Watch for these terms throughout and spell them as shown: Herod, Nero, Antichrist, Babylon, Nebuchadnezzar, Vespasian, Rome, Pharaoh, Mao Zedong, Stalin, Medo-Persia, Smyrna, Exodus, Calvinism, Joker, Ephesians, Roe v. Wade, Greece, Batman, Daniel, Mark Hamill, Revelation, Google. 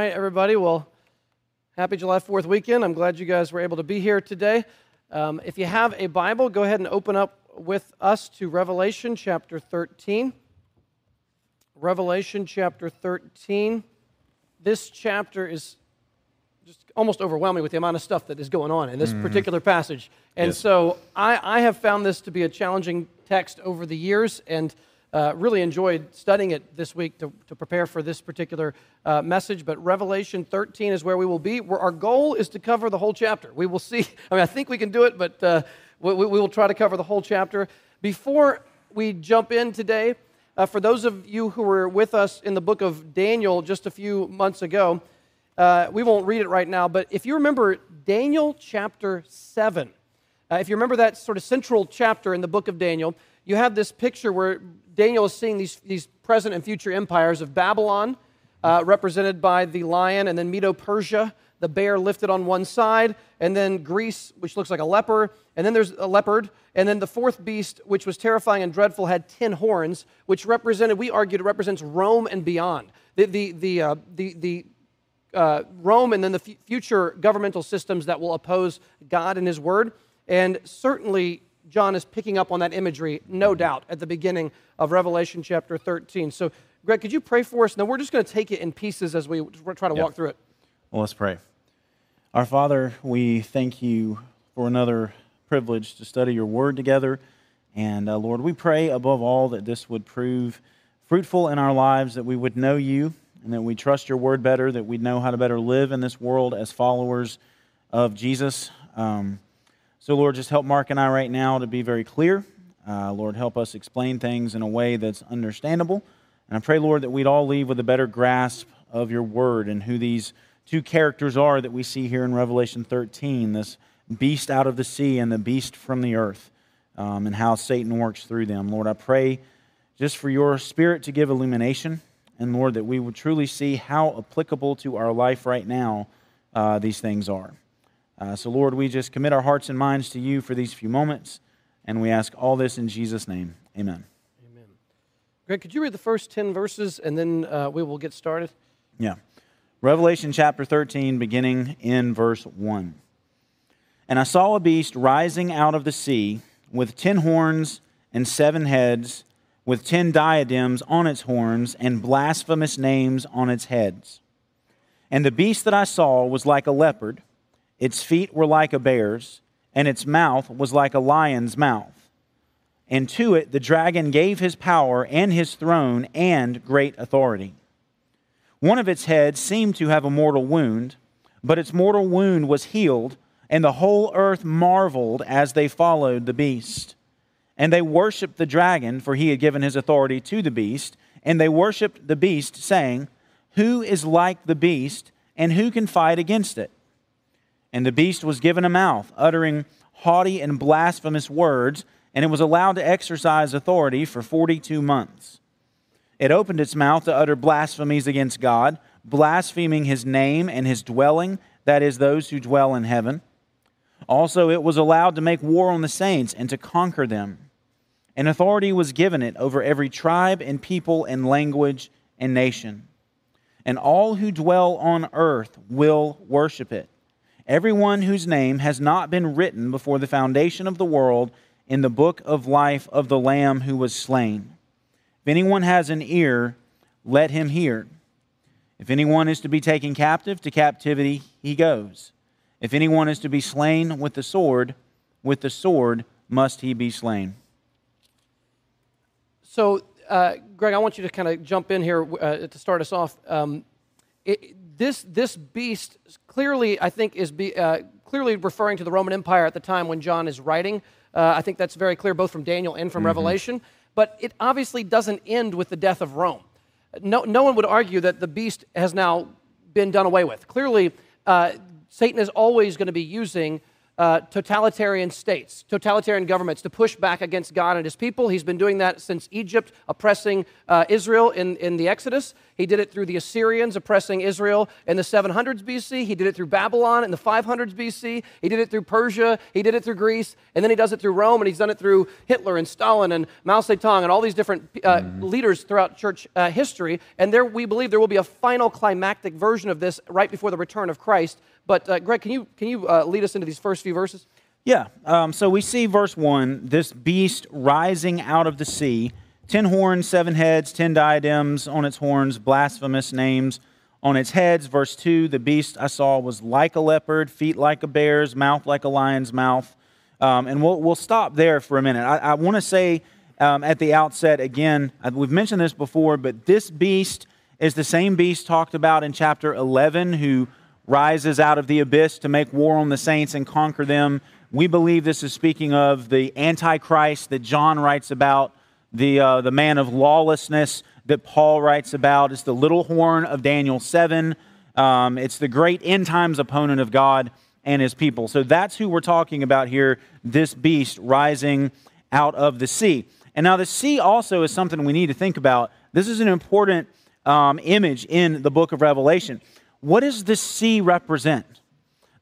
right, everybody. Well, happy July 4th weekend. I'm glad you guys were able to be here today. If you have a Bible, go ahead and open up with us to Revelation chapter 13. Revelation chapter 13. This chapter is just almost overwhelming with the amount of stuff that is going on in this particular passage. And so I have found this to be a challenging text over the years, and really enjoyed studying it this week to prepare for this particular message. But Revelation 13 is where we will be. Our goal is to cover the whole chapter. We will see. I mean, I think we can do it, but we will try to cover the whole chapter. Before we jump in today, for those of you who were with us in the book of Daniel just a few months ago, we won't read it right now, but if you remember Daniel chapter 7, if you remember that sort of central chapter in the book of Daniel, you have this picture where Daniel is seeing these present and future empires of Babylon, represented by the lion, and then Medo-Persia, the bear lifted on one side, and then Greece, which looks like a leper, and then there's a leopard, and then the fourth beast, which was terrifying and dreadful, had 10 horns, which represented, we argued, it represents Rome and beyond. Rome and then the future governmental systems that will oppose God and His Word. And certainly John is picking up on that imagery, no doubt, at the beginning of Revelation chapter 13. So, Greg, could you pray for us? Now, we're just going to take it in pieces as we try to walk through it. Well, let's pray. Our Father, we thank you for another privilege to study your word together. And, Lord, we pray above all that this would prove fruitful in our lives, that we would know you and that we trust your word better, that we know how to better live in this world as followers of Jesus. So, Lord, just help Mark and I right now to be very clear. Lord, help us explain things in a way that's understandable. And I pray, Lord, that we'd all leave with a better grasp of your word and who these two characters are that we see here in Revelation 13, this beast out of the sea and the beast from the earth, and how Satan works through them. Lord, I pray just for your Spirit to give illumination, and Lord, that we would truly see how applicable to our life right now these things are. So, Lord, we just commit our hearts and minds to you for these few moments, and we ask all this in Jesus' name. Amen. Amen. Greg, could you read the first 10 verses, and then we will get started? Yeah. Revelation chapter 13, beginning in verse 1. And I saw a beast rising out of the sea with 10 horns and 7 heads, with 10 diadems on its horns and blasphemous names on its heads. And the beast that I saw was like a leopard. Its feet were like a bear's, and its mouth was like a lion's mouth. And to it the dragon gave his power and his throne and great authority. One of its heads seemed to have a mortal wound, but its mortal wound was healed, and the whole earth marveled as they followed the beast. And they worshipped the dragon, for he had given his authority to the beast, and they worshipped the beast, saying, "Who is like the beast, and who can fight against it?" And the beast was given a mouth, uttering haughty and blasphemous words, and it was allowed to exercise authority for 42 months. It opened its mouth to utter blasphemies against God, blaspheming his name and his dwelling, that is, those who dwell in heaven. Also, it was allowed to make war on the saints and to conquer them. And authority was given it over every tribe and people and language and nation. And all who dwell on earth will worship it. Everyone whose name has not been written before the foundation of the world in the book of life of the Lamb who was slain. If anyone has an ear, let him hear. If anyone is to be taken captive, to captivity he goes. If anyone is to be slain with the sword must he be slain. So, Greg, I want you to kind of jump in here to start us off. This beast clearly, I think, is clearly referring to the Roman Empire at the time when John is writing. I think that's very clear, both from Daniel and from Revelation. But it obviously doesn't end with the death of Rome. No one would argue that the beast has now been done away with. Clearly, Satan is always going to be using totalitarian states, totalitarian governments to push back against God and his people. He's been doing that since Egypt, oppressing Israel in the Exodus. He did it through the Assyrians oppressing Israel in the 700s BC. He did it through Babylon in the 500s BC. He did it through Persia. He did it through Greece. And then he does it through Rome, and he's done it through Hitler and Stalin and Mao Zedong and all these different leaders throughout church history. And there, we believe there will be a final climactic version of this right before the return of Christ. But Greg, can you lead us into these first few verses? Yeah. So we see verse 1, this beast rising out of the sea, 10 horns, 7 heads, 10 diadems on its horns, blasphemous names on its heads. Verse 2, the beast I saw was like a leopard, feet like a bear's, mouth like a lion's mouth. And we'll stop there for a minute. I want to say at the outset, again, we've mentioned this before, but this beast is the same beast talked about in chapter 11 who rises out of the abyss to make war on the saints and conquer them. We believe this is speaking of the Antichrist that John writes about, the man of lawlessness that Paul writes about. It's the little horn of Daniel 7. It's the great end times opponent of God and his people. So that's who we're talking about here, this beast rising out of the sea. And now the sea also is something we need to think about. This is an important image in the book of Revelation. What does the sea represent?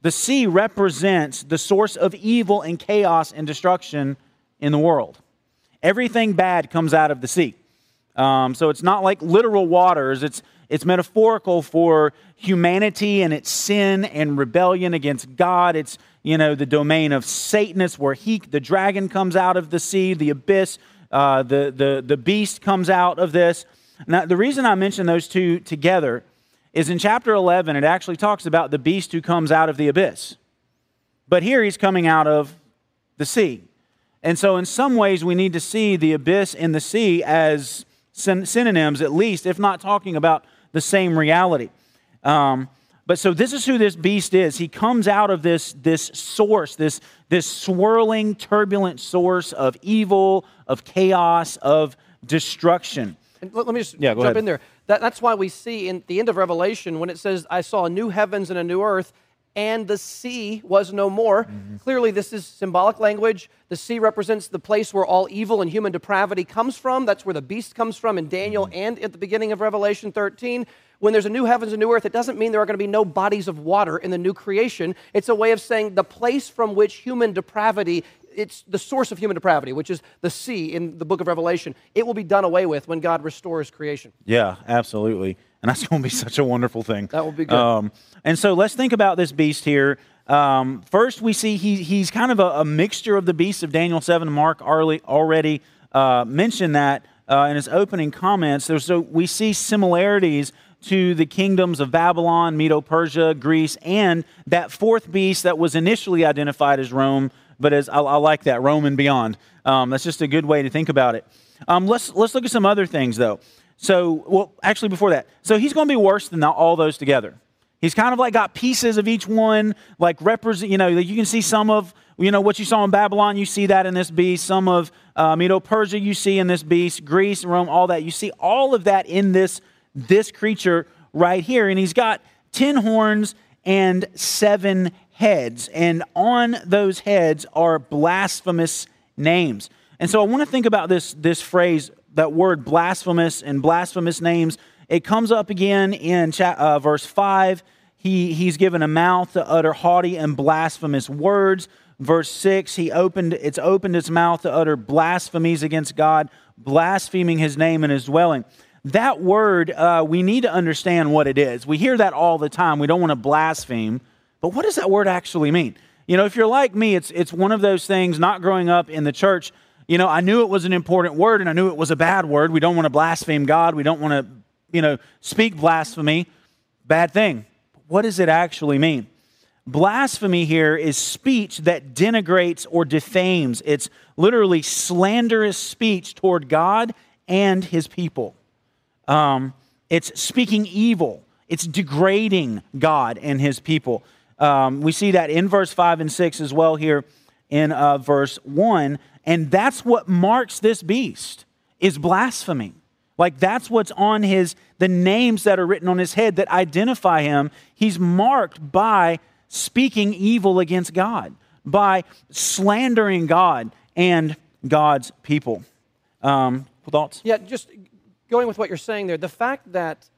The sea represents the source of evil and chaos and destruction in the world. Everything bad comes out of the sea. So it's not like literal waters. It's metaphorical for humanity and its sin and rebellion against God. It's, you know, the domain of Satan. It's where the dragon comes out of the sea, the abyss, the beast comes out of this. Now, the reason I mention those two together is in chapter 11, it actually talks about the beast who comes out of the abyss. But here he's coming out of the sea. And so in some ways we need to see the abyss and the sea as synonyms, at least, if not talking about the same reality. But so this is who this beast is. He comes out of this source, this swirling, turbulent source of evil, of chaos, of destruction. And let me just jump ahead in there. That's why we see in the end of Revelation when it says, I saw new heavens and a new earth, and the sea was no more. Mm-hmm. Clearly, this is symbolic language. The sea represents the place where all evil and human depravity comes from. That's where the beast comes from in Daniel and at the beginning of Revelation 13. When there's a new heavens and new earth, it doesn't mean there are going to be no bodies of water in the new creation. It's a way of saying the place from which human depravity, it's the source of human depravity, which is the sea in the book of Revelation. It will be done away with when God restores creation. Yeah, absolutely. And that's going to be such a wonderful thing. That will be good. And so let's think about this beast here. First, we see he's kind of a mixture of the beasts of Daniel 7. Mark already mentioned that in his opening comments. So we see similarities to the kingdoms of Babylon, Medo-Persia, Greece, and that fourth beast that was initially identified as Rome, but as I like that, Rome and beyond. That's just a good way to think about it. Let's look at some other things, though. So, well, actually before that. So he's going to be worse than all those together. He's kind of like got pieces of each one, like represent, you know, you can see some of, you know, what you saw in Babylon, you see that in this beast. Some of Medo-Persia you see in this beast. Greece, Rome, all that. You see all of that in this creature right here. And he's got 10 horns and 7 heads. And on those heads are blasphemous names. And so I want to think about this phrase, that word blasphemous and blasphemous names. It comes up again in verse 5. He's given a mouth to utter haughty and blasphemous words. Verse 6, it's opened its mouth to utter blasphemies against God, blaspheming his name and his dwelling. That word, we need to understand what it is. We hear that all the time. We don't want to blaspheme. But what does that word actually mean? You know, if you're like me, it's one of those things, not growing up in the church, you know, I knew it was an important word and I knew it was a bad word. We don't want to blaspheme God. We don't want to, you know, speak blasphemy. Bad thing. But what does it actually mean? Blasphemy here is speech that denigrates or defames. It's literally slanderous speech toward God and his people. It's speaking evil. It's degrading God and his people. We see that in verse 5 and 6 as well here in verse 1. And that's what marks this beast, is blasphemy. Like that's what's on the names that are written on his head that identify him. He's marked by speaking evil against God, by slandering God and God's people. Thoughts? Yeah, just going with what you're saying there, the fact that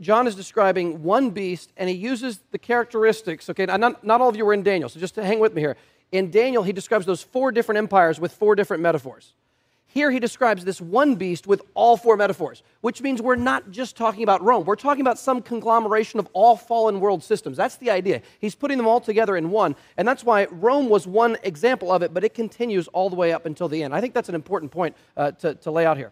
John is describing one beast, and he uses the characteristics. Okay, not all of you were in Daniel, so just to hang with me here. In Daniel, he describes those four different empires with four different metaphors. Here he describes this one beast with all four metaphors, which means we're not just talking about Rome. We're talking about some conglomeration of all fallen world systems. That's the idea. He's putting them all together in one, and that's why Rome was one example of it, but it continues all the way up until the end. I think that's an important point to lay out here.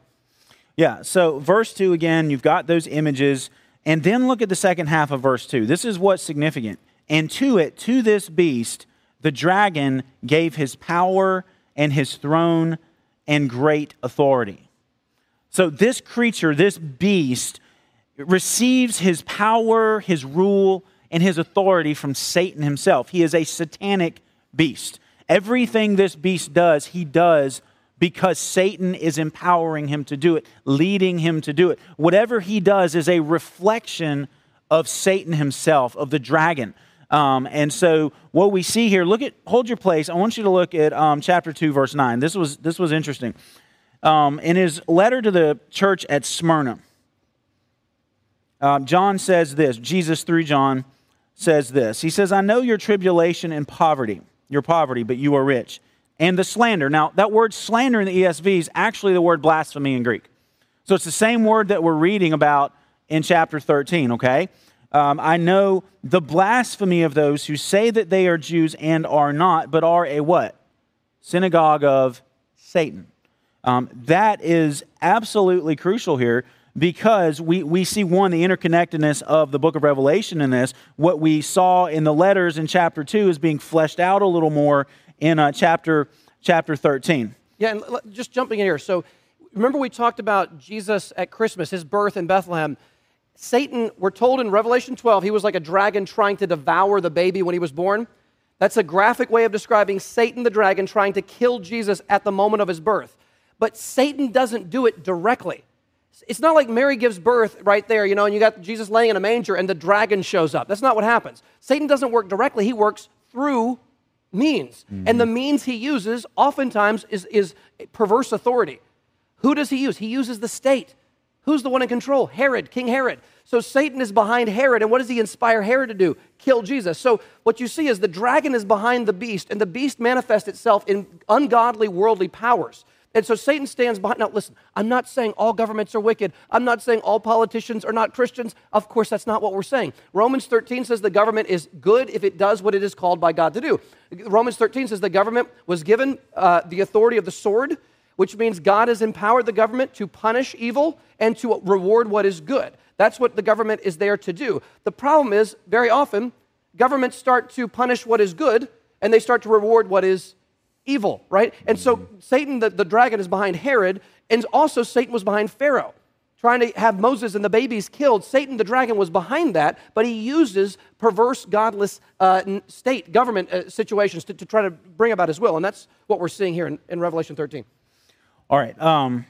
Yeah, so verse 2 again, you've got those images, and then look at the second half of verse 2. This is what's significant. And to this beast, the dragon gave his power and his throne and great authority. So this creature, this beast, receives his power, his rule, and his authority from Satan himself. He is a satanic beast. Everything this beast does, he does because Satan is empowering him to do it, leading him to do it. Whatever he does is a reflection of Satan himself, of the dragon. And so what we see here, hold your place. I want you to look at chapter 2, verse 9. This was interesting. In his letter to the church at Smyrna, John says this. Jesus through John says this. He says, I know your tribulation and poverty, but you are rich. And the slander. Now, that word slander in the ESV is actually the word blasphemy in Greek. So it's the same word that we're reading about in chapter 13, okay? I know the blasphemy of those who say that they are Jews and are not, but are a what? Synagogue of Satan. That is absolutely crucial here because we see, one, the interconnectedness of the book of Revelation in this. What we saw in the letters in chapter 2 is being fleshed out a little more in chapter 13. Yeah, and just jumping in here. So remember we talked about Jesus at Christmas, his birth in Bethlehem. Satan, we're told in Revelation 12, he was like a dragon trying to devour the baby when he was born. That's a graphic way of describing Satan the dragon trying to kill Jesus at the moment of his birth. But Satan doesn't do it directly. It's not like Mary gives birth right there, you know, and you got Jesus laying in a manger and the dragon shows up. That's not what happens. Satan doesn't work directly. He works through means. Mm-hmm. And the means he uses oftentimes is perverse authority. Who does he use? He uses the state. Who's the one in control? Herod, King Herod. So Satan is behind Herod, and what does he inspire Herod to do? Kill Jesus. So what you see is the dragon is behind the beast, and the beast manifests itself in ungodly worldly powers. And so Satan stands behind. Now listen, I'm not saying all governments are wicked. I'm not saying all politicians are not Christians. Of course, that's not what we're saying. Romans 13 says the government is good if it does what it is called by God to do. Romans 13 says the government was given the authority of the sword, which means God has empowered the government to punish evil and to reward what is good. That's what the government is there to do. The problem is, very often, governments start to punish what is good, and they start to reward what is evil, right? And so Satan, the dragon, is behind Herod, and also Satan was behind Pharaoh, trying to have Moses and the babies killed. Satan, the dragon, was behind that, but he uses perverse, godless state government situations to try to bring about his will, and that's what we're seeing here in Revelation 13. All right,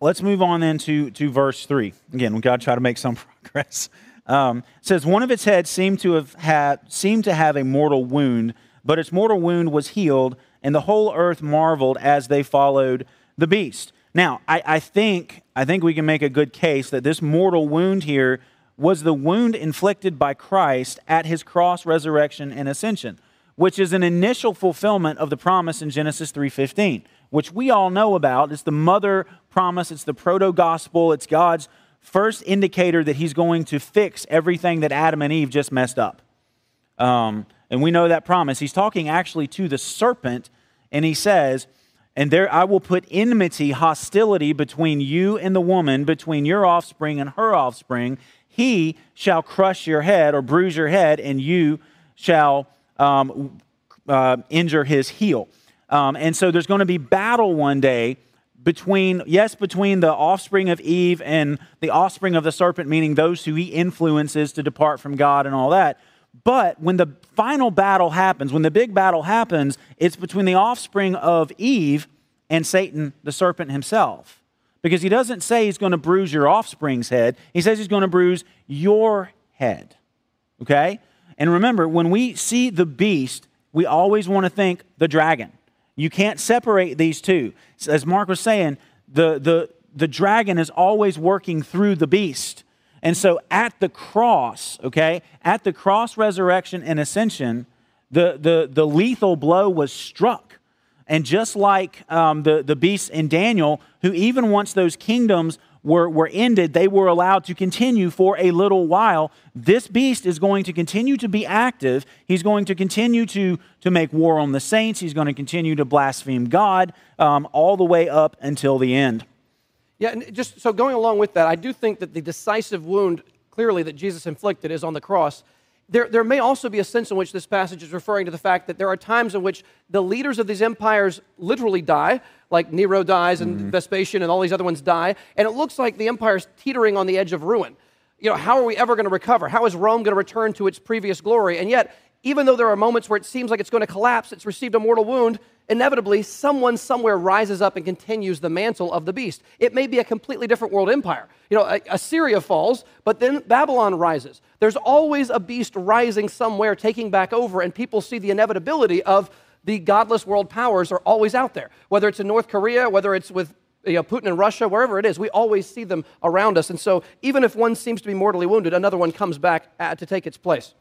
let's move on then to verse 3. Again, we've got to try to make some progress. It says, one of its heads seemed to have a mortal wound, but its mortal wound was healed, and the whole earth marveled as they followed the beast. Now, I think we can make a good case that this mortal wound here was the wound inflicted by Christ at his cross, resurrection, and ascension, which is an initial fulfillment of the promise in Genesis 3:15, which we all know about. It's the mother promise. It's the proto-gospel. It's God's first indicator that he's going to fix everything that Adam and Eve just messed up. And we know that promise. He's talking actually to the serpent, and he says, and there I will put enmity, hostility between you and the woman, between your offspring and her offspring. He shall crush your head or bruise your head, and you shall injure his heel. And so there's going to be battle one day between the offspring of Eve and the offspring of the serpent, meaning those who he influences to depart from God and all that. But when the final battle happens, when the big battle happens, it's between the offspring of Eve and Satan, the serpent himself. Because he doesn't say he's going to bruise your offspring's head. He says he's going to bruise your head. Okay? And remember, when we see the beast, we always want to think the dragon. You can't separate these two. As Mark was saying, the dragon is always working through the beast. And so at the cross, okay, at the cross, resurrection, and ascension, the lethal blow was struck. And just like the beasts in Daniel, who even once those kingdoms were ended, they were allowed to continue for a little while. This beast is going to continue to be active. He's going to continue to make war on the saints. He's going to continue to blaspheme God all the way up until the end. Yeah, and just so going along with that, I do think that the decisive wound, clearly, that Jesus inflicted is on the cross. There may also be a sense in which this passage is referring to the fact that there are times in which the leaders of these empires literally die, like Nero dies and Vespasian and all these other ones die, and it looks like the empire's teetering on the edge of ruin. You know, how are we ever going to recover? How is Rome going to return to its previous glory? And yet, even though there are moments where it seems like it's going to collapse, it's received a mortal wound, inevitably someone somewhere rises up and continues the mantle of the beast. It may be a completely different world empire. You know, Assyria falls, but then Babylon rises. There's always a beast rising somewhere, taking back over, and people see the inevitability of the godless world powers are always out there. Whether it's in North Korea, whether it's with Putin and Russia, wherever it is, we always see them around us. And so even if one seems to be mortally wounded, another one comes back to take its place.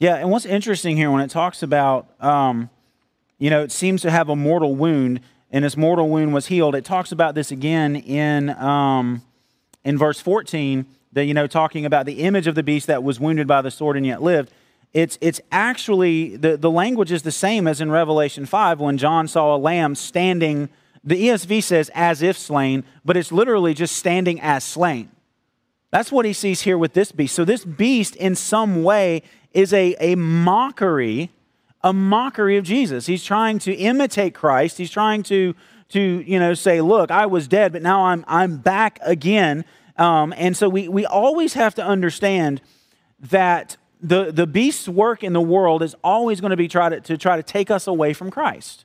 Yeah, and what's interesting here when it talks about, you know, it seems to have a mortal wound, and this mortal wound was healed. It talks about this again in verse 14, that, you know, talking about the image of the beast that was wounded by the sword and yet lived. It's actually, the language is the same as in Revelation 5 when John saw a lamb standing. The ESV says as if slain, but it's literally just standing as slain. That's what he sees here with this beast. So this beast in some way is a mockery of Jesus. He's trying to imitate Christ. He's trying to you know, say, look, I was dead, but now I'm back again. And so we always have to understand that the beast's work in the world is always going to be try to take us away from Christ,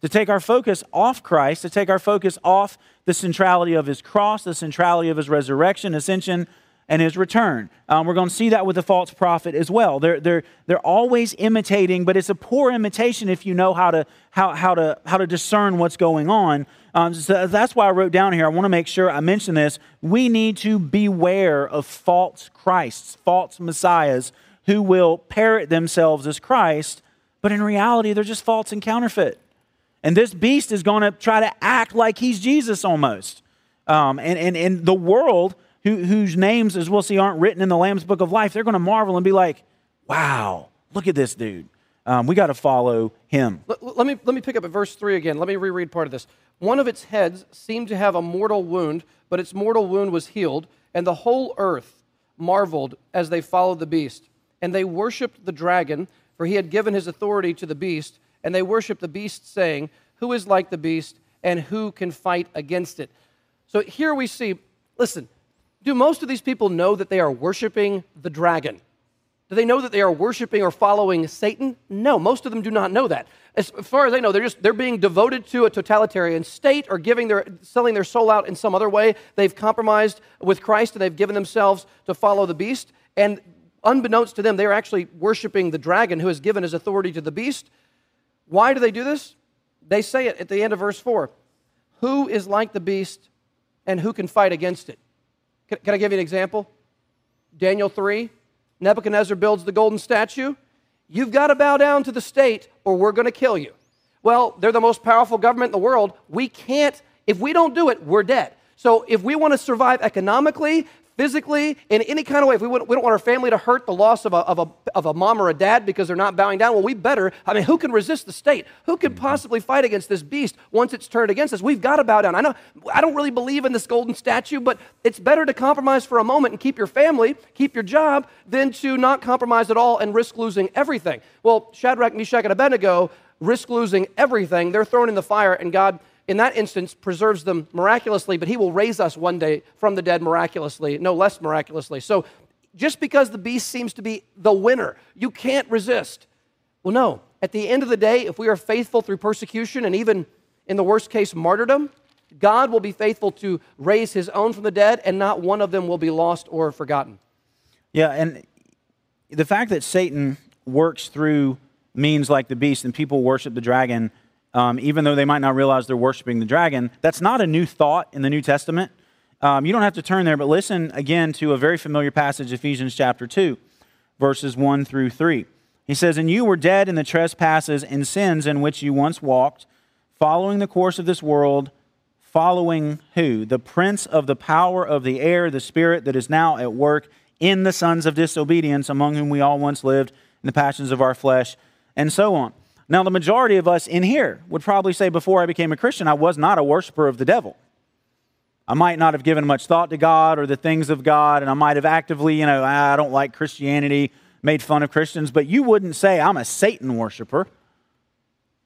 to take our focus off Christ, to take our focus off the centrality of his cross, the centrality of his resurrection, ascension, and his return. We're going to see that with the false prophet as well. They're always imitating, but it's a poor imitation if you know how to discern what's going on. So that's why I wrote down here. I want to make sure I mention this. We need to beware of false Christs, false messiahs, who will parrot themselves as Christ, but in reality they're just false and counterfeit. And this beast is going to try to act like he's Jesus almost. And the world, whose names, as we'll see, aren't written in the Lamb's Book of Life, they're going to marvel and be like, wow, look at this dude. We got to follow him. Let me pick up at verse 3 again. Let me reread part of this. One of its heads seemed to have a mortal wound, but its mortal wound was healed, and the whole earth marveled as they followed the beast. And they worshiped the dragon, for he had given his authority to the beast, and they worshiped the beast, saying, who is like the beast, and who can fight against it? So here we see, listen, do most of these people know that they are worshiping the dragon? Do they know that they are worshiping or following Satan? No, most of them do not know that. As far as they know, they're being devoted to a totalitarian state or selling their soul out in some other way. They've compromised with Christ and they've given themselves to follow the beast. And unbeknownst to them, they are actually worshiping the dragon who has given his authority to the beast. Why do they do this? They say it at the end of verse 4. Who is like the beast and who can fight against it? Can I give you an example? Daniel 3, Nebuchadnezzar builds the golden statue. You've got to bow down to the state or we're going to kill you. Well, they're the most powerful government in the world. We can't, if we don't do it, we're dead. So if we want to survive economically, physically, in any kind of way, if we don't want our family to hurt the loss of a mom or a dad because they're not bowing down, well, we better, I mean, who can resist the state? Who can possibly fight against this beast once it's turned against us? We've got to bow down. I know, I don't really believe in this golden statue, but it's better to compromise for a moment and keep your family, keep your job, than to not compromise at all and risk losing everything. Well, Shadrach, Meshach, and Abednego risk losing everything. They're thrown in the fire, and God, in that instance, preserves them miraculously, but he will raise us one day from the dead miraculously, no less miraculously. So just because the beast seems to be the winner, you can't resist. Well, no. At the end of the day, if we are faithful through persecution and even in the worst case, martyrdom, God will be faithful to raise his own from the dead, and not one of them will be lost or forgotten. Yeah, and the fact that Satan works through means like the beast and people worship the dragon, even though they might not realize they're worshiping the dragon, that's not a new thought in the New Testament. You don't have to turn there, but listen again to a very familiar passage, Ephesians chapter 2, verses 1 through 3. He says, "And you were dead in the trespasses and sins in which you once walked, following the course of this world," following who? "The prince of the power of the air, the spirit that is now at work in the sons of disobedience, among whom we all once lived in the passions of our flesh," and so on. Now, the majority of us in here would probably say, before I became a Christian, I was not a worshiper of the devil. I might not have given much thought to God or the things of God, and I might have actively, I don't like Christianity, made fun of Christians, but you wouldn't say I'm a Satan worshiper.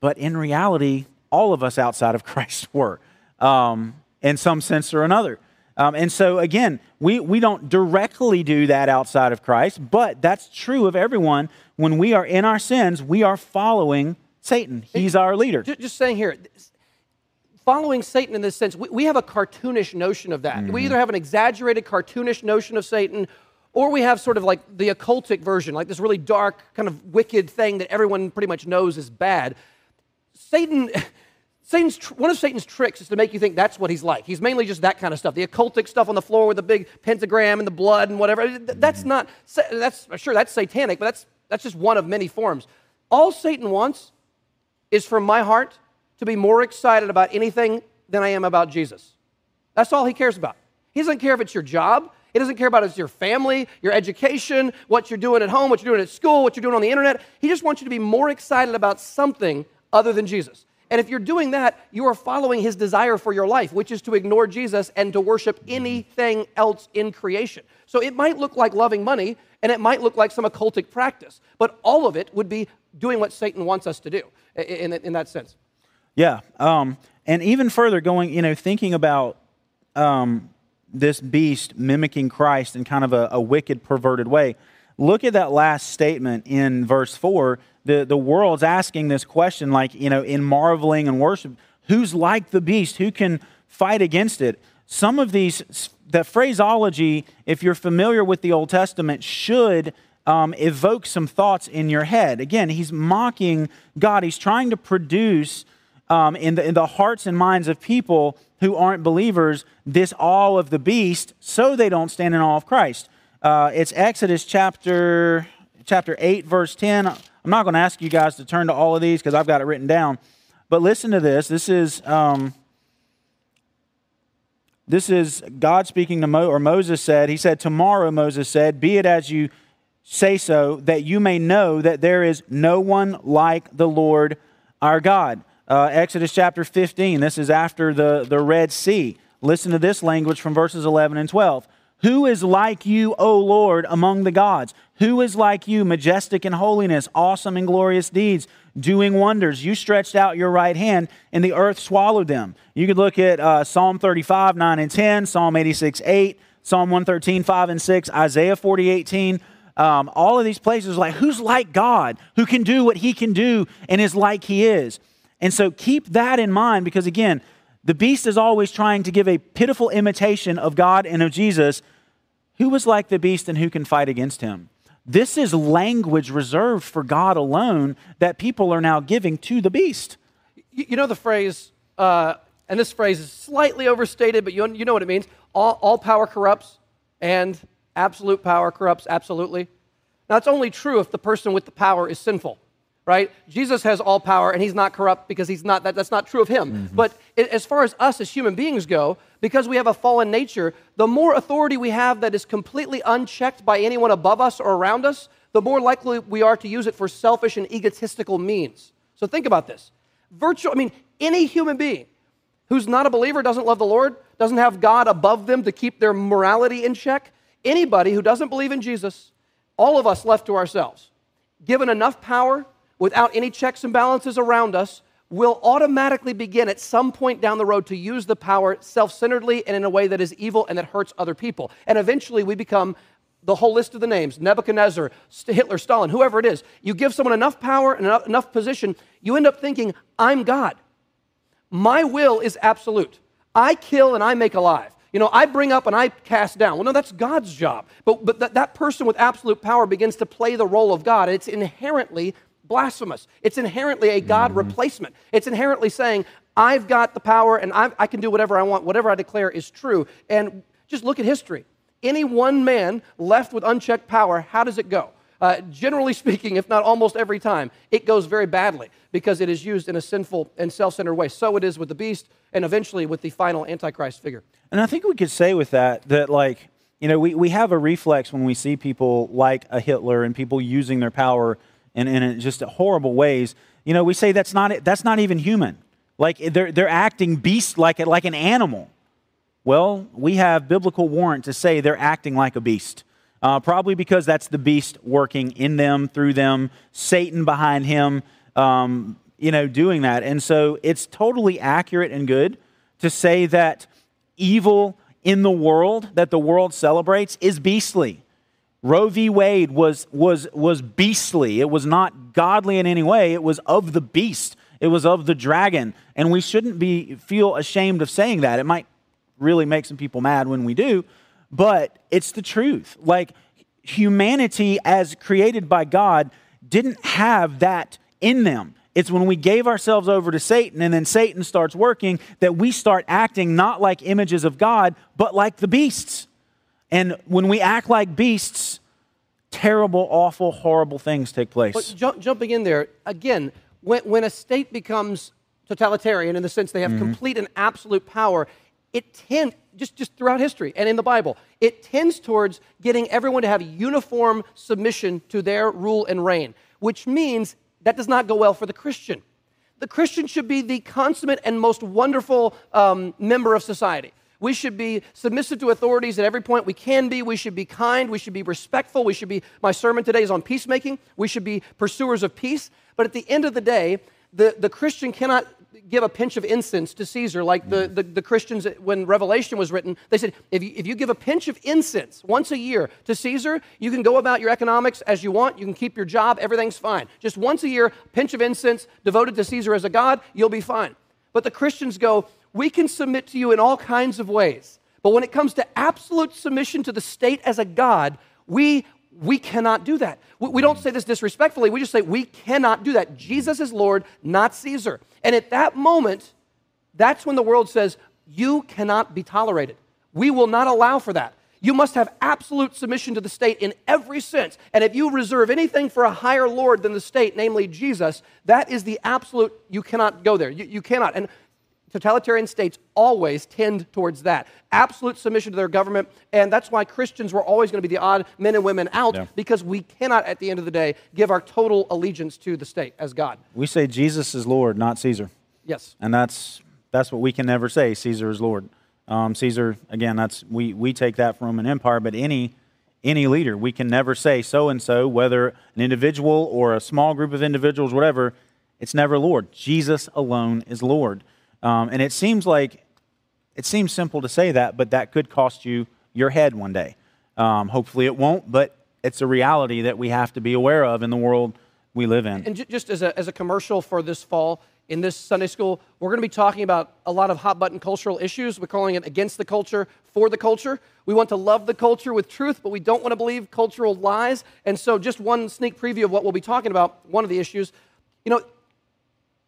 But in reality, all of us outside of Christ were, in some sense or another. And so again, we don't directly do that outside of Christ, but that's true of everyone. When we are in our sins, we are following Satan. He's our leader. Just saying here, following Satan in this sense, we have a cartoonish notion of that. Mm-hmm. We either have an exaggerated cartoonish notion of Satan, or we have sort of like the occultic version, like this really dark kind of wicked thing that everyone pretty much knows is bad. One of Satan's tricks is to make you think that's what he's like. He's mainly just that kind of stuff. The occultic stuff on the floor with the big pentagram and the blood and whatever. That's satanic, but that's just one of many forms. All Satan wants is for my heart to be more excited about anything than I am about Jesus. That's all he cares about. He doesn't care if it's your job. He doesn't care about if it's your family, your education, what you're doing at home, what you're doing at school, what you're doing on the internet. He just wants you to be more excited about something other than Jesus. And if you're doing that, you are following his desire for your life, which is to ignore Jesus and to worship anything else in creation. So it might look like loving money, and it might look like some occultic practice, but all of it would be doing what Satan wants us to do in that sense. Yeah, and even further going, thinking about this beast mimicking Christ in kind of a wicked, perverted way. Look at that last statement in verse 4. The world's asking this question, like, in marveling and worship, who's like the beast? Who can fight against it? Some of these, the phraseology, if you're familiar with the Old Testament, should evoke some thoughts in your head. Again, he's mocking God. He's trying to produce in the hearts and minds of people who aren't believers this awe of the beast, so they don't stand in awe of Christ. It's Exodus chapter 8, verse 10. I'm not going to ask you guys to turn to all of these because I've got it written down. But listen to this. This is God speaking to Moses said, he said, "Tomorrow," Moses said, "be it as you say so, that you may know that there is no one like the Lord our God." Exodus chapter 15. This is after the Red Sea. Listen to this language from verses 11 and 12. "Who is like you, O Lord, among the gods? Who is like you, majestic in holiness, awesome in glorious deeds, doing wonders? You stretched out your right hand, and the earth swallowed them." You could look at Psalm 35, 9 and 10, Psalm 86, 8, Psalm 113, 5 and 6, Isaiah 40, 18. All of these places, like, who's like God, who can do what he can do and is like he is? And so keep that in mind, because again, the beast is always trying to give a pitiful imitation of God and of Jesus. Who was like the beast and who can fight against him? This is language reserved for God alone that people are now giving to the beast. You know the phrase, and this phrase is slightly overstated, but you know what it means. All power corrupts, and absolute power corrupts absolutely. Now, it's only true if the person with the power is sinful. Right? Jesus has all power, and he's not corrupt because he's not. That's not true of him. Mm-hmm. But as far as us as human beings go, because we have a fallen nature, the more authority we have that is completely unchecked by anyone above us or around us, the more likely we are to use it for selfish and egotistical means. So think about this. Any human being who's not a believer, doesn't love the Lord, doesn't have God above them to keep their morality in check, anybody who doesn't believe in Jesus, all of us left to ourselves, given enough power, without any checks and balances around us, will automatically begin at some point down the road to use the power self-centeredly and in a way that is evil and that hurts other people. And eventually we become the whole list of the names, Nebuchadnezzar, Hitler, Stalin, whoever it is. You give someone enough power and enough position, you end up thinking, I'm God. My will is absolute. I kill and I make alive. I bring up and I cast down. Well, no, that's God's job. But that person with absolute power begins to play the role of God. It's inherently blasphemous. It's inherently a God replacement. It's inherently saying, I've got the power and I can do whatever I want. Whatever I declare is true. And just look at history. Any one man left with unchecked power, how does it go? Generally speaking, if not almost every time, it goes very badly because it is used in a sinful and self-centered way. So it is with the beast and eventually with the final Antichrist figure. And I think we could say with that like, you know, we have a reflex when we see people like a Hitler and people using their power in just horrible ways. You know, we say that's not even human. Like they're acting beast like an animal. Well, we have biblical warrant to say they're acting like a beast. Probably because that's the beast working in them, through them, Satan behind him, you know, doing that. And so it's totally accurate and good to say that evil in the world that the world celebrates is beastly. Roe v. Wade was beastly. It was not godly in any way. It was of the beast. It was of the dragon. And we shouldn't feel ashamed of saying that. It might really make some people mad when we do, but it's the truth. Like humanity as created by God didn't have that in them. It's when we gave ourselves over to Satan and then Satan starts working that we start acting not like images of God, but like the beasts. And when we act like beasts, terrible, awful, horrible things take place. But jumping in there, again, when a state becomes totalitarian in the sense they have complete and absolute power, it tends, just throughout history and in the Bible, it tends towards getting everyone to have uniform submission to their rule and reign, which means that does not go well for the Christian. The Christian should be the consummate and most wonderful member of society. We should be submissive to authorities at every point we can be. We should be kind. We should be respectful. We should be, my sermon today is on peacemaking. We should be pursuers of peace. But at the end of the day, the Christian cannot give a pinch of incense to Caesar, like the Christians, when Revelation was written, they said, if you give a pinch of incense once a year to Caesar, you can go about your economics as you want, you can keep your job, everything's fine. Just once a year, pinch of incense devoted to Caesar as a god, you'll be fine. But the Christians go, we can submit to you in all kinds of ways, but when it comes to absolute submission to the state as a god, we cannot do that. We don't say this disrespectfully. We just say we cannot do that. Jesus is Lord, not Caesar. And at that moment, that's when the world says, you cannot be tolerated. We will not allow for that. You must have absolute submission to the state in every sense. And if you reserve anything for a higher Lord than the state, namely Jesus, that is the absolute, you cannot go there. You cannot. And totalitarian states always tend towards that. Absolute submission to their government, and that's why Christians were always going to be the odd men and women out, because we cannot, at the end of the day, give our total allegiance to the state as God. We say Jesus is Lord, not Caesar. Yes. And that's what we can never say, Caesar is Lord. Caesar, again, that's we take that from an empire, but any leader, we can never say so-and-so, whether an individual or a small group of individuals, whatever, it's never Lord. Jesus alone is Lord. And it seems like, it seems simple to say that, but that could cost you your head one day. Hopefully it won't, but it's a reality that we have to be aware of in the world we live in. And just as a commercial for this fall, in this Sunday school, we're going to be talking about a lot of hot-button cultural issues. We're calling it Against the Culture, For the Culture. We want to love the culture with truth, but we don't want to believe cultural lies. And so just one sneak preview of what we'll be talking about, one of the issues, you know,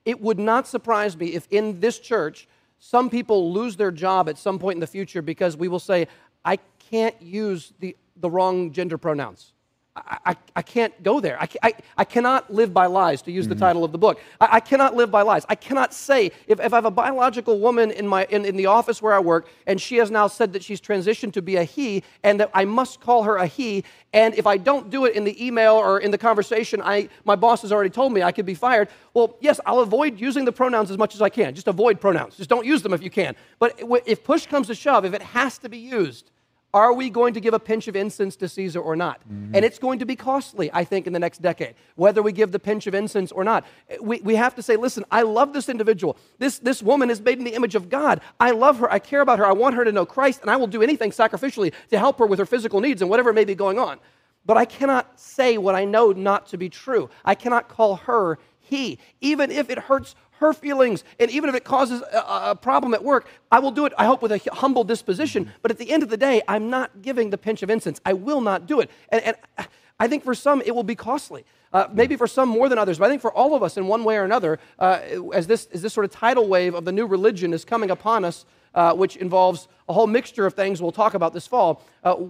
it would not surprise me if in this church, some people lose their job at some point in the future because we will say, I can't use the wrong gender pronouns. I can't go there. I cannot live by lies, to use the title of the book. I cannot live by lies. I cannot say, if I have a biological woman in the office where I work, and she has now said that she's transitioned to be a he, and that I must call her a he, and if I don't do it in the email or in the conversation, my boss has already told me I could be fired. Well, yes, I'll avoid using the pronouns as much as I can. Just avoid pronouns. Just don't use them if you can. But if push comes to shove, if it has to be used, are we going to give a pinch of incense to Caesar or not? And it's going to be costly, I think, in the next decade, whether we give the pinch of incense or not. We have to say, listen, I love this individual. This woman is made in the image of God. I love her. I care about her. I want her to know Christ, and I will do anything sacrificially to help her with her physical needs and whatever may be going on. But I cannot say what I know not to be true. I cannot call her he, even if it hurts her feelings, and even if it causes a problem at work, I will do it, I hope, with a humble disposition, but at the end of the day, I'm not giving the pinch of incense. I will not do it. And I think for some it will be costly. Maybe for some more than others, but I think for all of us in one way or another, as this sort of tidal wave of the new religion is coming upon us, which involves a whole mixture of things we'll talk about this fall,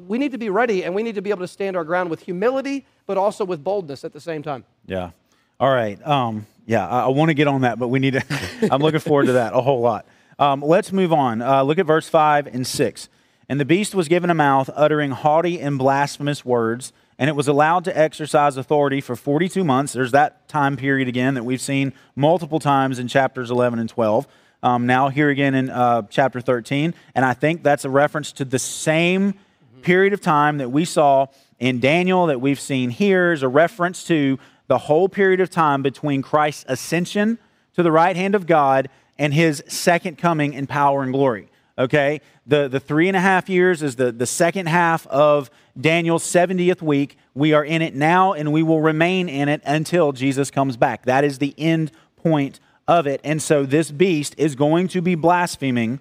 we need to be ready and we need to be able to stand our ground with humility, but also with boldness at the same time. Yeah. All right. I want to get on that, but we need to, I'm looking forward to that a whole lot. Let's move on. Look at verse 5 and 6. And the beast was given a mouth, uttering haughty and blasphemous words, and it was allowed to exercise authority for 42 months. There's that time period again that we've seen multiple times in chapters 11 and 12. Now here again in chapter 13. And I think that's a reference to the same period of time that we saw in Daniel, that we've seen here, is a reference to the whole period of time between Christ's ascension to the right hand of God and his second coming in power and glory. Okay, the 3.5 years is the second half of Daniel's 70th week. We are in it now, and we will remain in it until Jesus comes back. That is the end point of it. And so this beast is going to be blaspheming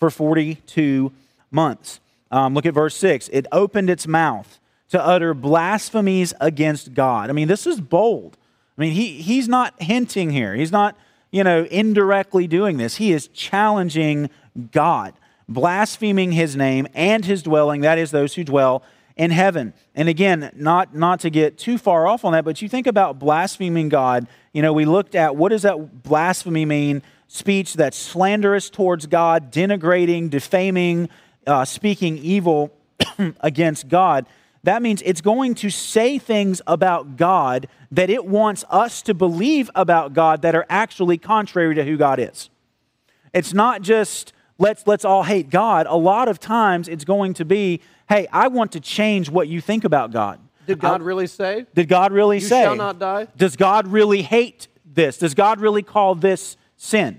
for 42 months. Look at verse 6. It opened its mouth to utter blasphemies against God. I mean, this is bold. I mean, he's not hinting here. He's not, indirectly doing this. He is challenging God, blaspheming his name and his dwelling, that is those who dwell in heaven. And again, not to get too far off on that, but you think about blaspheming God. We looked at what does that blasphemy mean? Speech that's slanderous towards God, denigrating, defaming, speaking evil against God. That means it's going to say things about God that it wants us to believe about God that are actually contrary to who God is. It's not just let's all hate God. A lot of times it's going to be, hey, I want to change what you think about God. Did God really say? Did God really say? You shall not die? Does God really hate this? Does God really call this sin?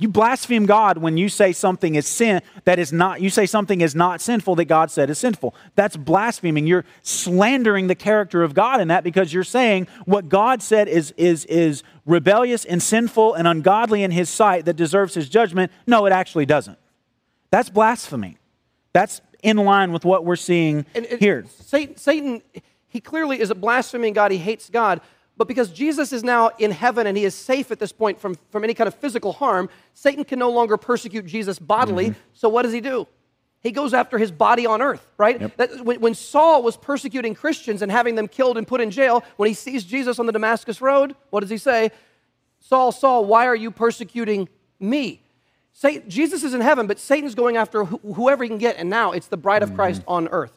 You blaspheme God when you say something is sin that is not, you say something is not sinful that God said is sinful. That's blaspheming. You're slandering the character of God in that because you're saying what God said is rebellious and sinful and ungodly in his sight that deserves his judgment. No, it actually doesn't. That's blasphemy. That's in line with what we're seeing here. Satan, he clearly is blaspheming God. He hates God. But because Jesus is now in heaven and he is safe at this point from any kind of physical harm, Satan can no longer persecute Jesus bodily. Mm-hmm. So what does he do? He goes after his body on earth, right? Yep. When Saul was persecuting Christians and having them killed and put in jail, when he sees Jesus on the Damascus Road, what does he say? Saul, Saul, why are you persecuting me? Jesus is in heaven, but Satan's going after whoever he can get, and now it's the bride of Christ on earth.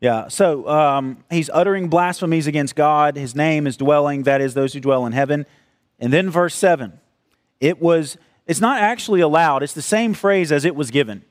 Yeah, so he's uttering blasphemies against God. His name is dwelling, that is, those who dwell in heaven. And then verse 7, it's not actually allowed. It's the same phrase as it was given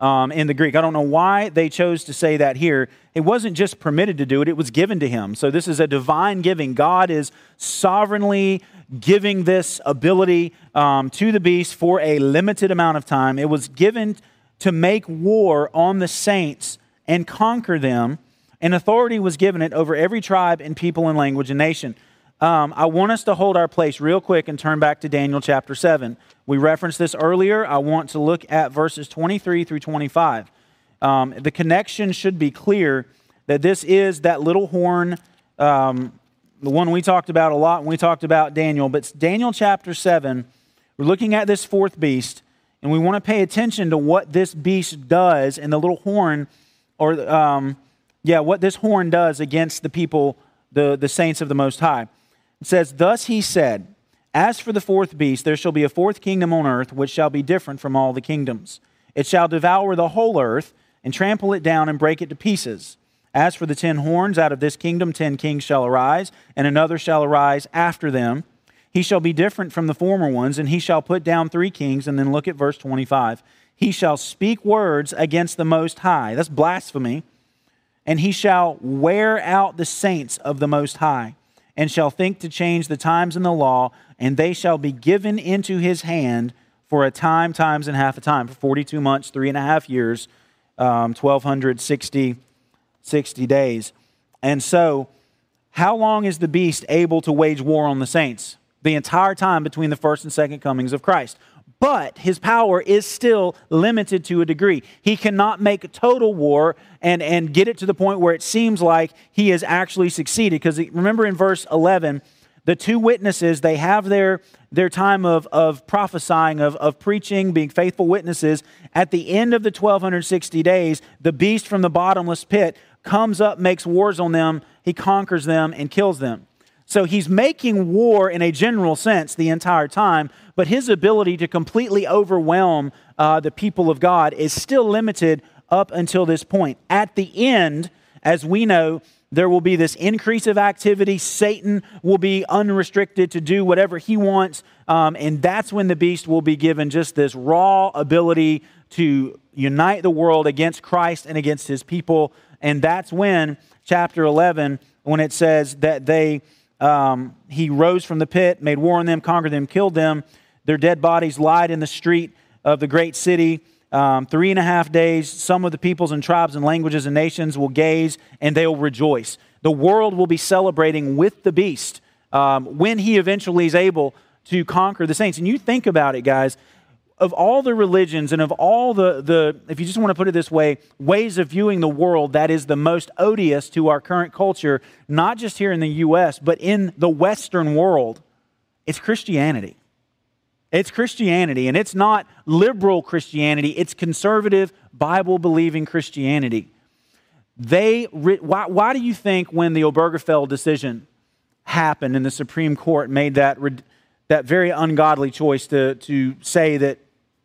in the Greek. I don't know why they chose to say that here. It wasn't just permitted to do it. It was given to him. So this is a divine giving. God is sovereignly giving this ability to the beast for a limited amount of time. It was given to make war on the saints and conquer them, and authority was given it over every tribe and people and language and nation. I want us to hold our place real quick and turn back to Daniel chapter 7. We referenced this earlier. I want to look at verses 23 through 25. The connection should be clear that this is that little horn, the one we talked about a lot when we talked about Daniel. But Daniel chapter 7, we're looking at this fourth beast, and we want to pay attention to what this beast does and the little horn what this horn does against the people, the saints of the Most High. It says, thus he said, as for the fourth beast, there shall be a fourth kingdom on earth, which shall be different from all the kingdoms. It shall devour the whole earth and trample it down and break it to pieces. As for the 10 horns, out of this kingdom 10 kings shall arise, and another shall arise after them. He shall be different from the former ones, and he shall put down 3 kings. And then look at verse 25. He shall speak words against the Most High. That's blasphemy. And he shall wear out the saints of the Most High, and shall think to change the times and the law, and they shall be given into his hand for a time, times and half a time, for 42 months, 3.5 years, 1,260 days. And so, how long is the beast able to wage war on the saints? The entire time between the first and second comings of Christ. but his power is still limited to a degree. He cannot make total war and get it to the point where it seems like he has actually succeeded. Because remember in verse 11, the two witnesses, they have their time of prophesying, of preaching, being faithful witnesses. At the end of the 1260 days, the beast from the bottomless pit comes up, makes wars on them, he conquers them, and kills them. So he's making war in a general sense the entire time, but his ability to completely overwhelm the people of God is still limited up until this point. At the end, as we know, there will be this increase of activity. Satan will be unrestricted to do whatever he wants. And that's when the beast will be given just this raw ability to unite the world against Christ and against his people. And that's when chapter 11, when it says that he rose from the pit, made war on them, conquered them, killed them. Their dead bodies lied in the street of the great city. 3.5 days, some of the peoples and tribes and languages and nations will gaze and they will rejoice. The world will be celebrating with the beast when he eventually is able to conquer the saints. And you think about it, guys, of all the religions and of all the if you just want to put it this way, ways of viewing the world that is the most odious to our current culture, not just here in the U.S., but in the Western world, it's Christianity. It's Christianity, and it's not liberal Christianity. It's conservative, Bible-believing Christianity. Why do you think when the Obergefell decision happened and the Supreme Court made that very ungodly choice to say that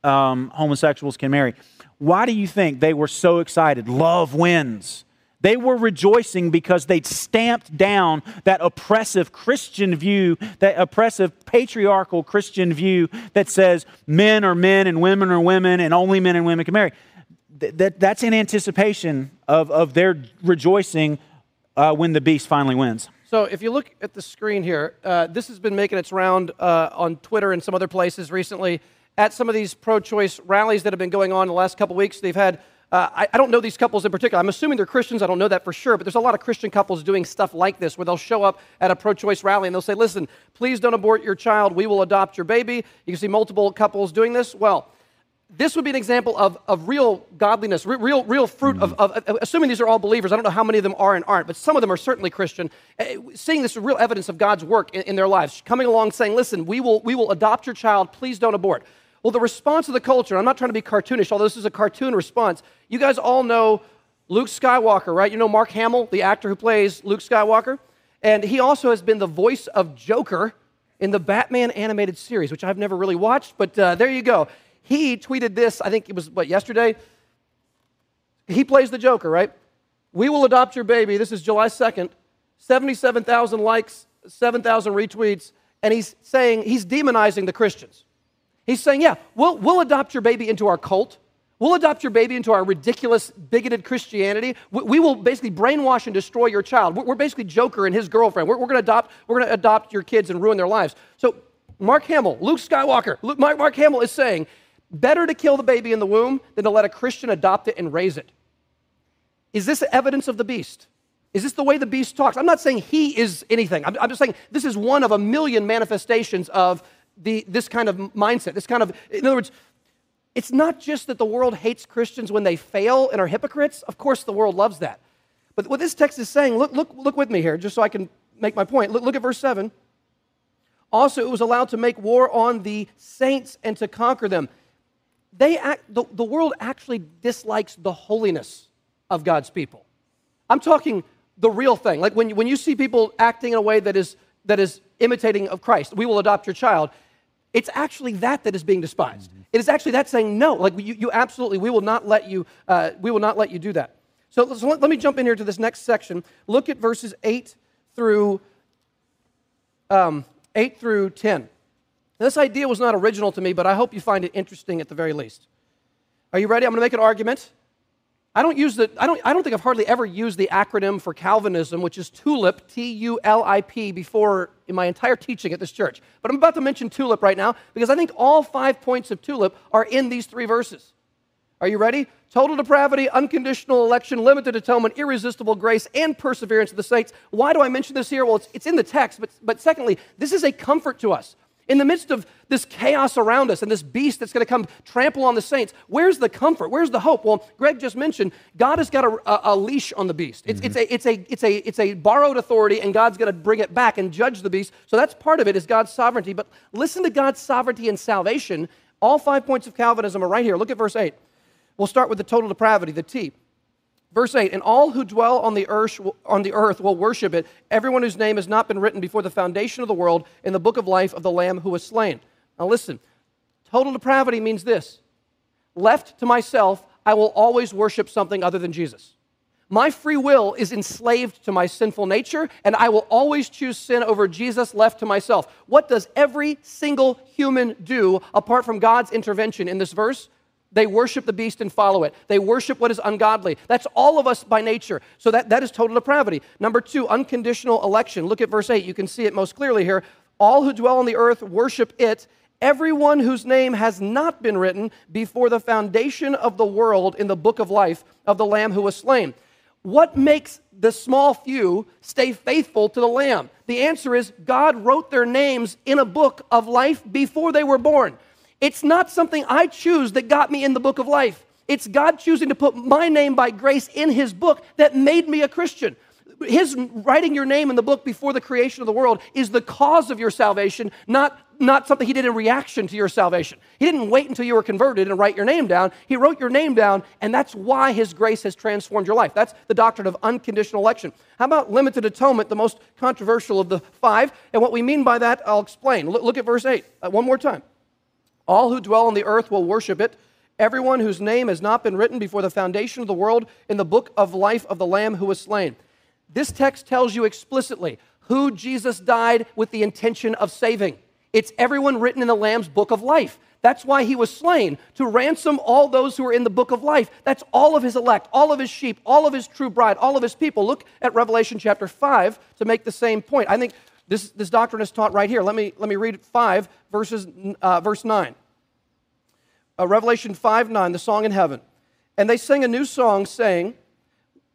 homosexuals can marry, why do you think they were so excited? Love wins. They were rejoicing because they'd stamped down that oppressive Christian view, that oppressive patriarchal Christian view that says men are men and women are women and only men and women can marry. That's in anticipation of their rejoicing when the beast finally wins. So if you look at the screen here, this has been making its round on Twitter and some other places recently at some of these pro-choice rallies that have been going on the last couple weeks. They've had I don't know these couples in particular. I'm assuming they're Christians. I don't know that for sure, but there's a lot of Christian couples doing stuff like this where they'll show up at a pro-choice rally and they'll say, listen, please don't abort your child. We will adopt your baby. You can see multiple couples doing this. Well, this would be an example of real godliness, real fruit of assuming these are all believers. I don't know how many of them are and aren't, but some of them are certainly Christian. Seeing this real evidence of God's work in their lives, coming along saying, listen, we will adopt your child. Please don't abort. Well, the response of the culture, I'm not trying to be cartoonish, although this is a cartoon response. You guys all know Luke Skywalker, right? You know Mark Hamill, the actor who plays Luke Skywalker. And he also has been the voice of Joker in the Batman animated series, which I've never really watched, but there you go. He tweeted this, I think it was, yesterday? He plays the Joker, right? We will adopt your baby. This is July 2nd. 77,000 likes, 7,000 retweets. And he's saying, he's demonizing the Christians. He's saying, yeah, we'll adopt your baby into our cult. We'll adopt your baby into our ridiculous, bigoted Christianity. We will basically brainwash and destroy your child. We're basically Joker and his girlfriend. We're going to adopt your kids and ruin their lives. So Mark Hamill, Luke Skywalker, Mark Hamill is saying, better to kill the baby in the womb than to let a Christian adopt it and raise it. Is this evidence of the beast? Is this the way the beast talks? I'm not saying he is anything. I'm just saying this is one of a million manifestations of this kind of mindset, in other words, it's not just that the world hates Christians when they fail and are hypocrites. Of course, the world loves that. But what this text is saying, look with me here, just so I can make my point. Look at verse 7. Also, it was allowed to make war on the saints and to conquer them. The world actually dislikes the holiness of God's people. I'm talking the real thing. Like when you see people acting in a way that is imitating of Christ, we will adopt your child, it's actually that is being despised. Mm-hmm. It is actually that saying no, like you absolutely, we will not let you do that. So let me jump in here to this next section. Look at verses 8 through 10. Now, this idea was not original to me, but I hope you find it interesting at the very least. Are you ready? I'm going to make an argument. I don't think I've hardly ever used the acronym for Calvinism, which is TULIP, T-U-L-I-P, before in my entire teaching at this church. But I'm about to mention TULIP right now because I think all 5 points of TULIP are in these 3 verses. Are you ready? Total depravity, unconditional election, limited atonement, irresistible grace, and perseverance of the saints. Why do I mention this here? Well, it's in the text, but secondly, this is a comfort to us. In the midst of this chaos around us and this beast that's going to come trample on the saints, where's the comfort? Where's the hope? Well, Greg just mentioned God has got a leash on the beast. It's a borrowed authority, and God's going to bring it back and judge the beast. So that's part of it is God's sovereignty. But listen to God's sovereignty and salvation. All 5 points of Calvinism are right here. Look at verse 8. We'll start with the total depravity, the T. Verse 8, and all who dwell on the earth will worship it, everyone whose name has not been written before the foundation of the world in the book of life of the Lamb who was slain. Now listen, total depravity means this. Left to myself, I will always worship something other than Jesus. My free will is enslaved to my sinful nature, and I will always choose sin over Jesus left to myself. What does every single human do apart from God's intervention in this verse? They worship the beast and follow it. They worship what is ungodly. That's all of us by nature. So that is total depravity. Number 2, unconditional election. Look at verse 8. You can see it most clearly here. All who dwell on the earth worship it. Everyone whose name has not been written before the foundation of the world in the book of life of the Lamb who was slain. What makes the small few stay faithful to the Lamb? The answer is God wrote their names in a book of life before they were born. It's not something I choose that got me in the book of life. It's God choosing to put my name by grace in his book that made me a Christian. His writing your name in the book before the creation of the world is the cause of your salvation, not something he did in reaction to your salvation. He didn't wait until you were converted and write your name down. He wrote your name down, and that's why his grace has transformed your life. That's the doctrine of unconditional election. How about limited atonement, the most controversial of the 5? And what we mean by that, I'll explain. Look at verse 8 one more time. All who dwell on the earth will worship it. Everyone whose name has not been written before the foundation of the world in the book of life of the Lamb who was slain. This text tells you explicitly who Jesus died with the intention of saving. It's everyone written in the Lamb's book of life. That's why he was slain, to ransom all those who are in the book of life. That's all of his elect, all of his sheep, all of his true bride, all of his people. Look at Revelation chapter 5 to make the same point. I think this doctrine is taught right here. Let me read 5, verse 9. Revelation 5:9, the song in heaven. And they sing a new song saying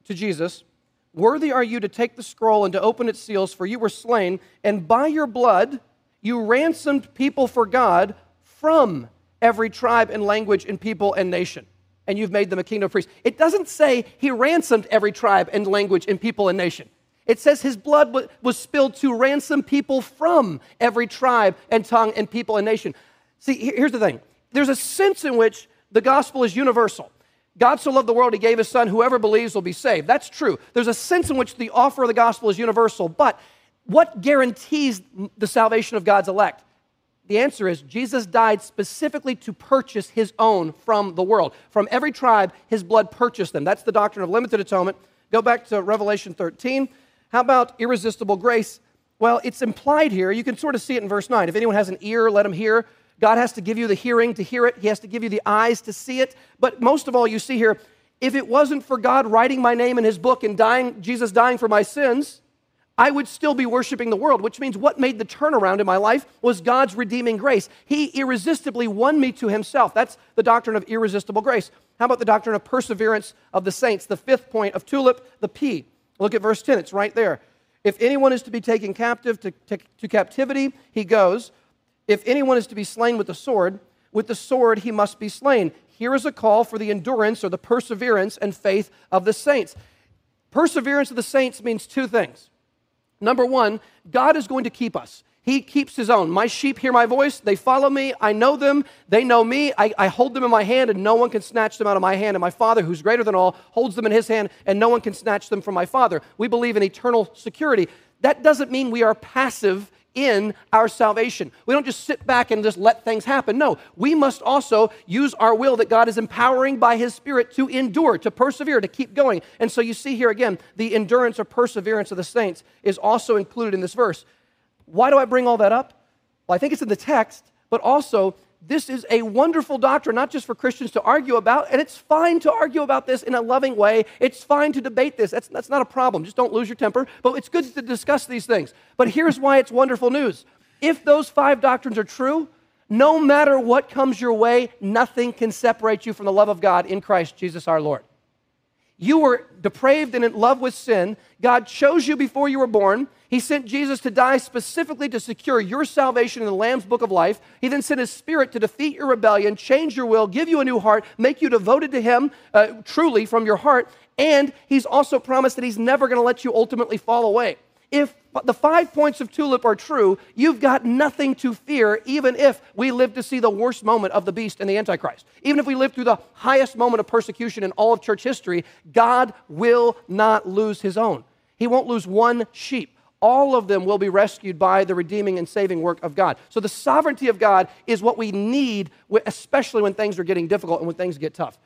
to Jesus, worthy are you to take the scroll and to open its seals, for you were slain, and by your blood you ransomed people for God from every tribe and language and people and nation. And you've made them a kingdom of priests. It doesn't say he ransomed every tribe and language and people and nation. It says his blood was spilled to ransom people from every tribe and tongue and people and nation. See, here's the thing. There's a sense in which the gospel is universal. God so loved the world, he gave his son. Whoever believes will be saved. That's true. There's a sense in which the offer of the gospel is universal. But what guarantees the salvation of God's elect? The answer is Jesus died specifically to purchase his own from the world. From every tribe, his blood purchased them. That's the doctrine of limited atonement. Go back to Revelation 13. How about irresistible grace? Well, it's implied here. You can sort of see it in verse 9. If anyone has an ear, let him hear. God has to give you the hearing to hear it. He has to give you the eyes to see it. But most of all, you see here, if it wasn't for God writing my name in his book and Jesus dying for my sins, I would still be worshiping the world, which means what made the turnaround in my life was God's redeeming grace. He irresistibly won me to himself. That's the doctrine of irresistible grace. How about the doctrine of perseverance of the saints? The 5th point of TULIP, the P. Look at verse 10, it's right there. If anyone is to be taken captive to captivity, he goes. If anyone is to be slain with the sword he must be slain. Here is a call for the endurance or the perseverance and faith of the saints. Perseverance of the saints means 2 things. Number 1, God is going to keep us. He keeps his own. My sheep hear my voice. They follow me. I know them. They know me. I hold them in my hand, and no one can snatch them out of my hand. And my Father, who's greater than all, holds them in his hand, and no one can snatch them from my Father. We believe in eternal security. That doesn't mean we are passive in our salvation. We don't just sit back and just let things happen. No, we must also use our will that God is empowering by his Spirit to endure, to persevere, to keep going. And so you see here again, the endurance or perseverance of the saints is also included in this verse. Why do I bring all that up? Well, I think it's in the text, but also this is a wonderful doctrine, not just for Christians to argue about, and it's fine to argue about this in a loving way. It's fine to debate this. That's not a problem. Just don't lose your temper, but it's good to discuss these things. But here's why it's wonderful news. If those 5 doctrines are true, no matter what comes your way, nothing can separate you from the love of God in Christ Jesus our Lord. You were depraved and in love with sin. God chose you before you were born. He sent Jesus to die specifically to secure your salvation in the Lamb's Book of Life. He then sent His Spirit to defeat your rebellion, change your will, give you a new heart, make you devoted to Him truly from your heart. And He's also promised that He's never going to let you ultimately fall away. If the 5 points of TULIP are true, you've got nothing to fear, even if we live to see the worst moment of the beast and the Antichrist. Even if we live through the highest moment of persecution in all of church history, God will not lose His own. He won't lose one sheep. All of them will be rescued by the redeeming and saving work of God. So the sovereignty of God is what we need, especially when things are getting difficult and when things get tough.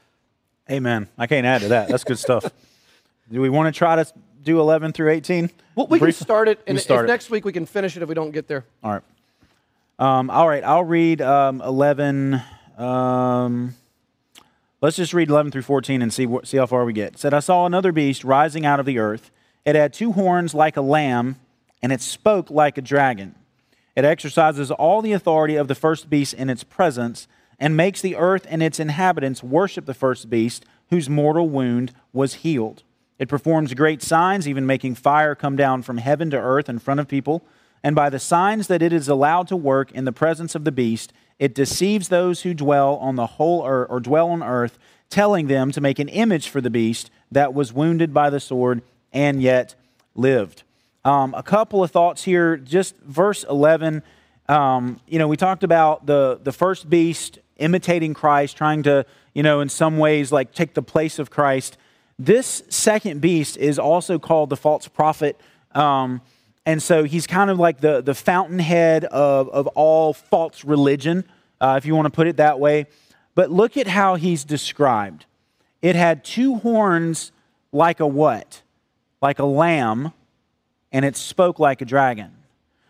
Amen. I can't add to that. That's good stuff. Do we want to try to do 11 through 18? Well, we can start it, and if next week we can finish it if we don't get there. All right. I'll read 11. Let's just read 11 through 14 and see how far we get. It said, I saw another beast rising out of the earth. It had two horns like a lamb, and it spoke like a dragon. It exercises all the authority of the first beast in its presence and makes the earth and its inhabitants worship the first beast whose mortal wound was healed. It performs great signs, even making fire come down from heaven to earth in front of people. And by the signs that it is allowed to work in the presence of the beast, it deceives those who dwell on the whole earth, or dwell on earth, telling them to make an image for the beast that was wounded by the sword and yet lived. A couple of thoughts here. Just verse 11. We talked about the first beast imitating Christ, trying to, in some ways, like take the place of Christ. This second beast is also called the false prophet. And so he's kind of like the fountainhead of all false religion, if you want to put it that way. But look at how he's described. It had two horns like a what? Like a lamb, and it spoke like a dragon.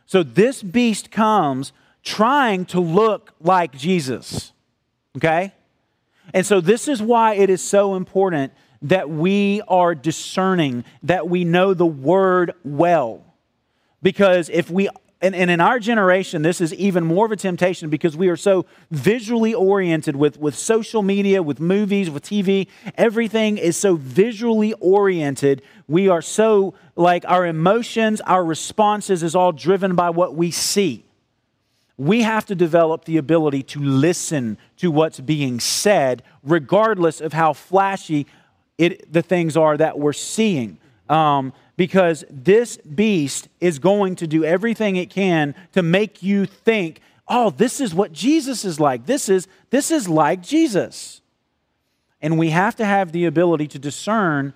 So this beast comes trying to look like Jesus, okay? And so this is why it is so important that we are discerning, that we know the Word well. Because if we, and in our generation, this is even more of a temptation because we are so visually oriented with social media, with movies, with TV. Everything is so visually oriented. We are so, our emotions, our responses is all driven by what we see. We have to develop the ability to listen to what's being said, regardless of how flashy the things are that we're seeing. Because this beast is going to do everything it can to make you think, oh, this is what Jesus is like. This is like Jesus. And we have to have the ability to discern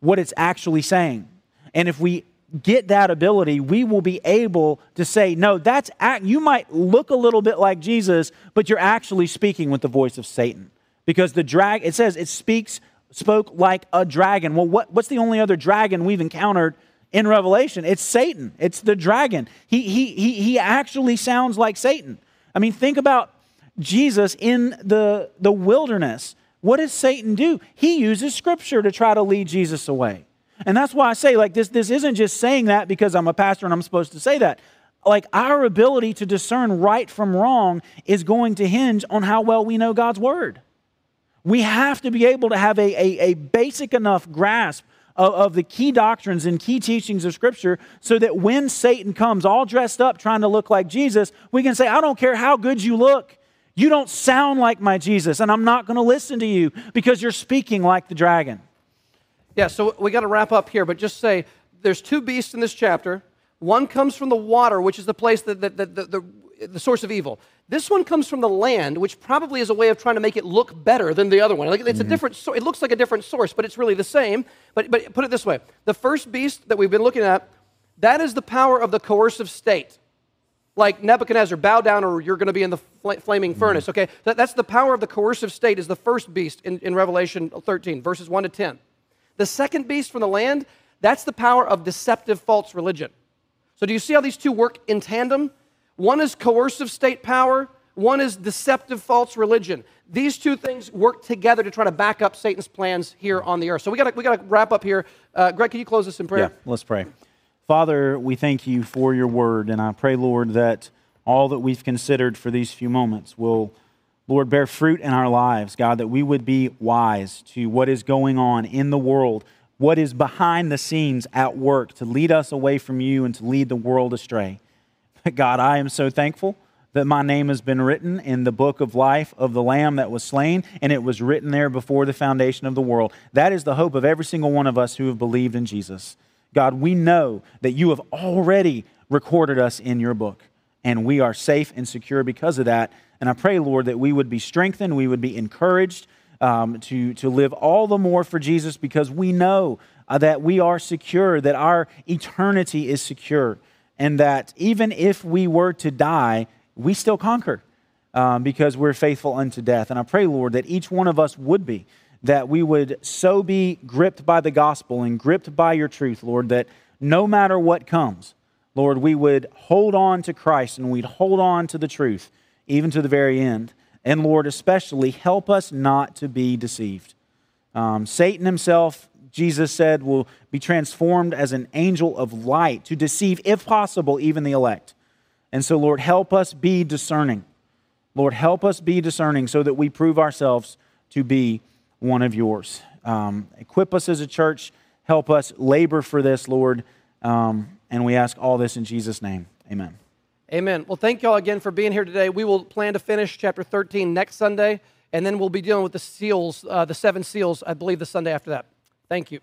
what it's actually saying. And if we get that ability, we will be able to say, no, you might look a little bit like Jesus, but you're actually speaking with the voice of Satan. Because it says it spoke like a dragon. Well, what's the only other dragon we've encountered in Revelation? It's Satan. It's the dragon. He actually sounds like Satan. I mean, think about Jesus in the wilderness. What does Satan do? He uses Scripture to try to lead Jesus away. And that's why I say, this isn't just saying that because I'm a pastor and I'm supposed to say that. Our ability to discern right from wrong is going to hinge on how well we know God's Word. We have to be able to have a basic enough grasp of the key doctrines and key teachings of Scripture so that when Satan comes all dressed up trying to look like Jesus, we can say, I don't care how good you look. You don't sound like my Jesus, and I'm not going to listen to you because you're speaking like the dragon. Yeah, so we got to wrap up here, but just say there's two beasts in this chapter. One comes from the water, which is the place the source of evil. This one comes from the land, which probably is a way of trying to make it look better than the other one. It's a different source. It looks like a different source, but it's really the same. But put it this way. The first beast that we've been looking at, that is the power of the coercive state. Like Nebuchadnezzar, bow down or you're going to be in the flaming furnace. Okay, that's the power of the coercive state is the first beast in Revelation 13, verses 1 to 10. The second beast from the land, that's the power of deceptive false religion. So do you see how these two work in tandem? One is coercive state power. One is deceptive false religion. These two things work together to try to back up Satan's plans here on the earth. So we got to wrap up here. Greg, can you close us in prayer? Yeah, let's pray. Father, we thank you for your word, and I pray, Lord, that all that we've considered for these few moments will Lord, bear fruit in our lives, God, that we would be wise to what is going on in the world, what is behind the scenes at work to lead us away from you and to lead the world astray. God, I am so thankful that my name has been written in the book of life of the Lamb that was slain, and it was written there before the foundation of the world. That is the hope of every single one of us who have believed in Jesus. God, we know that you have already recorded us in your book, and we are safe and secure because of that. And I pray, Lord, that we would be strengthened, we would be encouraged to live all the more for Jesus, because we know that we are secure, that our eternity is secure, and that even if we were to die, we still conquer because we're faithful unto death. And I pray, Lord, that each one of us would be, that we would so be gripped by the gospel and gripped by your truth, Lord, that no matter what comes, Lord, we would hold on to Christ and we'd hold on to the truth, even to the very end. And Lord, especially help us not to be deceived. Satan himself, Jesus said, will be transformed as an angel of light to deceive, if possible, even the elect. And so, Lord, help us be discerning. Lord, help us be discerning so that we prove ourselves to be one of yours. Equip us as a church. Help us labor for this, Lord. And we ask all this in Jesus' name. Amen. Amen. Well, thank y'all again for being here today. We will plan to finish chapter 13 next Sunday, and then we'll be dealing with the seals, the 7 seals, I believe, the Sunday after that. Thank you.